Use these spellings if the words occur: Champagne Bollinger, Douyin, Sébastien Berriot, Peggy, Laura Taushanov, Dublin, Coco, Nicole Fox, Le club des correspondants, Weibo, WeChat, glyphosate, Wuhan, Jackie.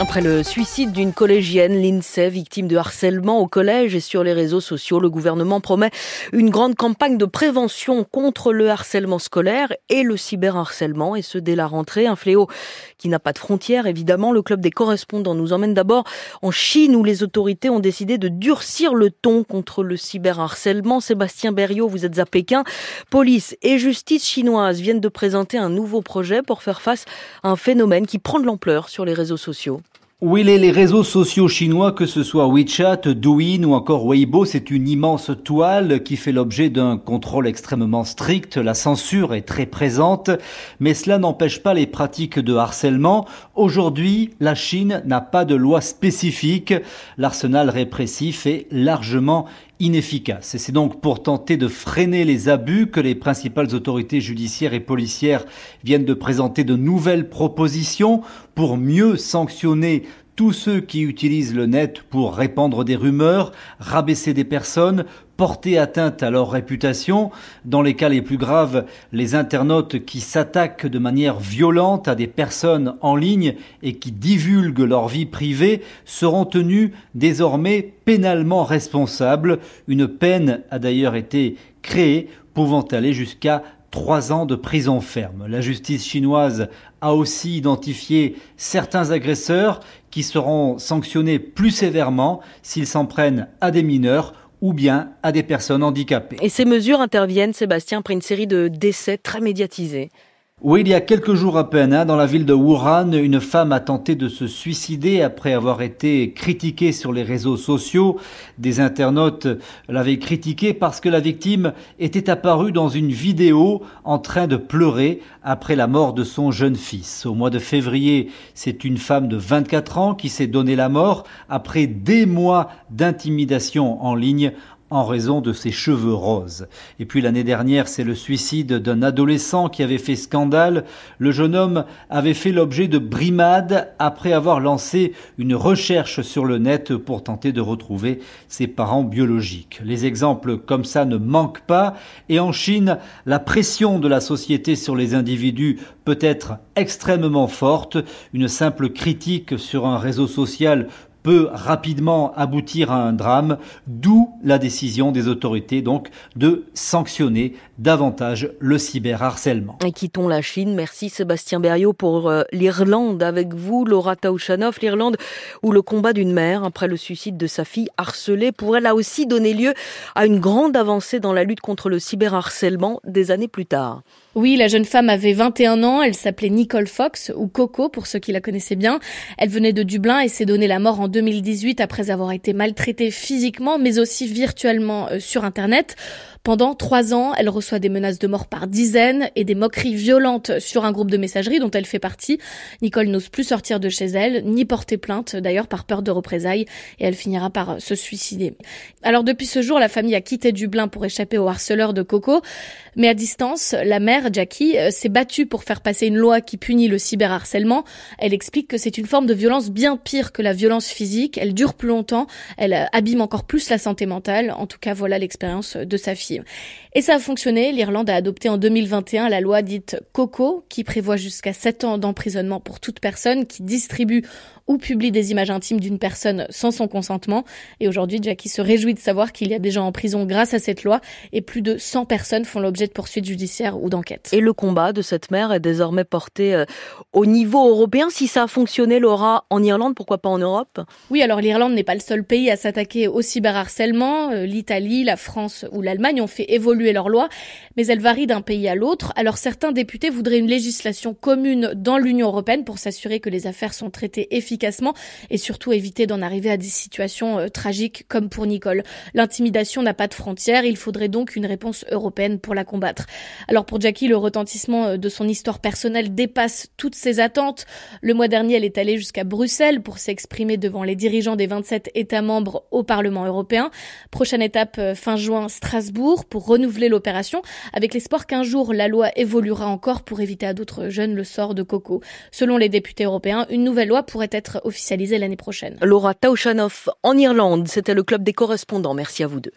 Après le suicide d'une collégienne, l'INSEE, victime de harcèlement au collège et sur les réseaux sociaux, le gouvernement promet une grande campagne de prévention contre le harcèlement scolaire et le cyberharcèlement, et ce dès la rentrée. Un fléau qui n'a pas de frontières, évidemment. Le club des correspondants nous emmène d'abord en Chine, où les autorités ont décidé de durcir le ton contre le cyberharcèlement. Sébastien Berriot, vous êtes à Pékin. Police et justice chinoise viennent de présenter un nouveau projet pour faire face à un phénomène qui prend de l'ampleur sur les réseaux sociaux. Oui, les réseaux sociaux chinois, que ce soit WeChat, Douyin ou encore Weibo, c'est une immense toile qui fait l'objet d'un contrôle extrêmement strict. La censure est très présente, mais cela n'empêche pas les pratiques de harcèlement. Aujourd'hui, la Chine n'a pas de loi spécifique. L'arsenal répressif est largement inefficace. Et c'est donc pour tenter de freiner les abus que les principales autorités judiciaires et policières viennent de présenter de nouvelles propositions pour mieux sanctionner tous ceux qui utilisent le net pour répandre des rumeurs, rabaisser des personnes, porter atteinte à leur réputation. Dans les cas les plus graves, les internautes qui s'attaquent de manière violente à des personnes en ligne et qui divulguent leur vie privée seront tenus désormais pénalement responsables. Une peine a d'ailleurs été créée pouvant aller jusqu'à 3 ans de prison ferme. La justice chinoise a aussi identifié certains agresseurs qui seront sanctionnés plus sévèrement s'ils s'en prennent à des mineurs ou bien à des personnes handicapées. Et ces mesures interviennent, Sébastien, après une série de décès très médiatisés. Oui, il y a quelques jours à peine, dans la ville de Wuhan, une femme a tenté de se suicider après avoir été critiquée sur les réseaux sociaux. Des internautes l'avaient critiquée parce que la victime était apparue dans une vidéo en train de pleurer après la mort de son jeune fils. Au mois de février, c'est une femme de 24 ans qui s'est donné la mort après des mois d'intimidation en ligne en raison de ses cheveux roses. Et puis l'année dernière, c'est le suicide d'un adolescent qui avait fait scandale. Le jeune homme avait fait l'objet de brimades après avoir lancé une recherche sur le net pour tenter de retrouver ses parents biologiques. Les exemples comme ça ne manquent pas. Et en Chine, la pression de la société sur les individus peut être extrêmement forte. Une simple critique sur un réseau social peut rapidement aboutir à un drame, d'où la décision des autorités donc de sanctionner davantage le cyberharcèlement. Et quittons la Chine. Merci Sébastien Berriot pour l'Irlande. Avec vous, Laura Taushanov, l'Irlande où le combat d'une mère après le suicide de sa fille harcelée pourrait là aussi donner lieu à une grande avancée dans la lutte contre le cyberharcèlement des années plus tard. Oui, la jeune femme avait 21 ans, elle s'appelait Nicole Fox, ou Coco pour ceux qui la connaissaient bien. Elle venait de Dublin et s'est donné la mort en 2018 après avoir été maltraitée physiquement mais aussi virtuellement sur Internet. Pendant 3 ans, elle reçoit des menaces de mort par dizaines et des moqueries violentes sur un groupe de messagerie dont elle fait partie. Nicole n'ose plus sortir de chez elle, ni porter plainte, d'ailleurs par peur de représailles, et elle finira par se suicider. Alors depuis ce jour, la famille a quitté Dublin pour échapper aux harceleurs de Coco, mais à distance, la mère, Jackie, s'est battue pour faire passer une loi qui punit le cyberharcèlement. Elle explique que c'est une forme de violence bien pire que la violence physique, elle dure plus longtemps, elle abîme encore plus la santé mentale, en tout cas voilà l'expérience de sa fille. Et ça a fonctionné, l'Irlande a adopté en 2021 la loi dite Coco, qui prévoit jusqu'à 7 ans d'emprisonnement pour toute personne qui distribue ou publie des images intimes d'une personne sans son consentement. Et aujourd'hui, Jackie se réjouit de savoir qu'il y a des gens en prison grâce à cette loi et plus de 100 personnes font l'objet de poursuites judiciaires ou d'enquêtes. Et le combat de cette mère est désormais porté au niveau européen. Si ça a fonctionné, Laura, en Irlande, pourquoi pas en Europe ? Oui, alors l'Irlande n'est pas le seul pays à s'attaquer au cyberharcèlement. L'Italie, la France ou l'Allemagne ont fait évoluer leurs lois, mais elles varient d'un pays à l'autre. Alors certains députés voudraient une législation commune dans l'Union européenne pour s'assurer que les affaires sont traitées efficacement et surtout éviter d'en arriver à des situations tragiques comme pour Nicole. L'intimidation n'a pas de frontières, il faudrait donc une réponse européenne pour la combattre. Alors pour Jackie, le retentissement de son histoire personnelle dépasse toutes ses attentes. Le mois dernier, elle est allée jusqu'à Bruxelles pour s'exprimer devant les dirigeants des 27 États membres au Parlement européen. Prochaine étape, fin juin, Strasbourg. jours pour renouveler l'opération. Avec l'espoir qu'un jour, la loi évoluera encore pour éviter à d'autres jeunes le sort de Coco. Selon les députés européens, une nouvelle loi pourrait être officialisée l'année prochaine. Laura Taushanov en Irlande, c'était le club des correspondants. Merci à vous deux.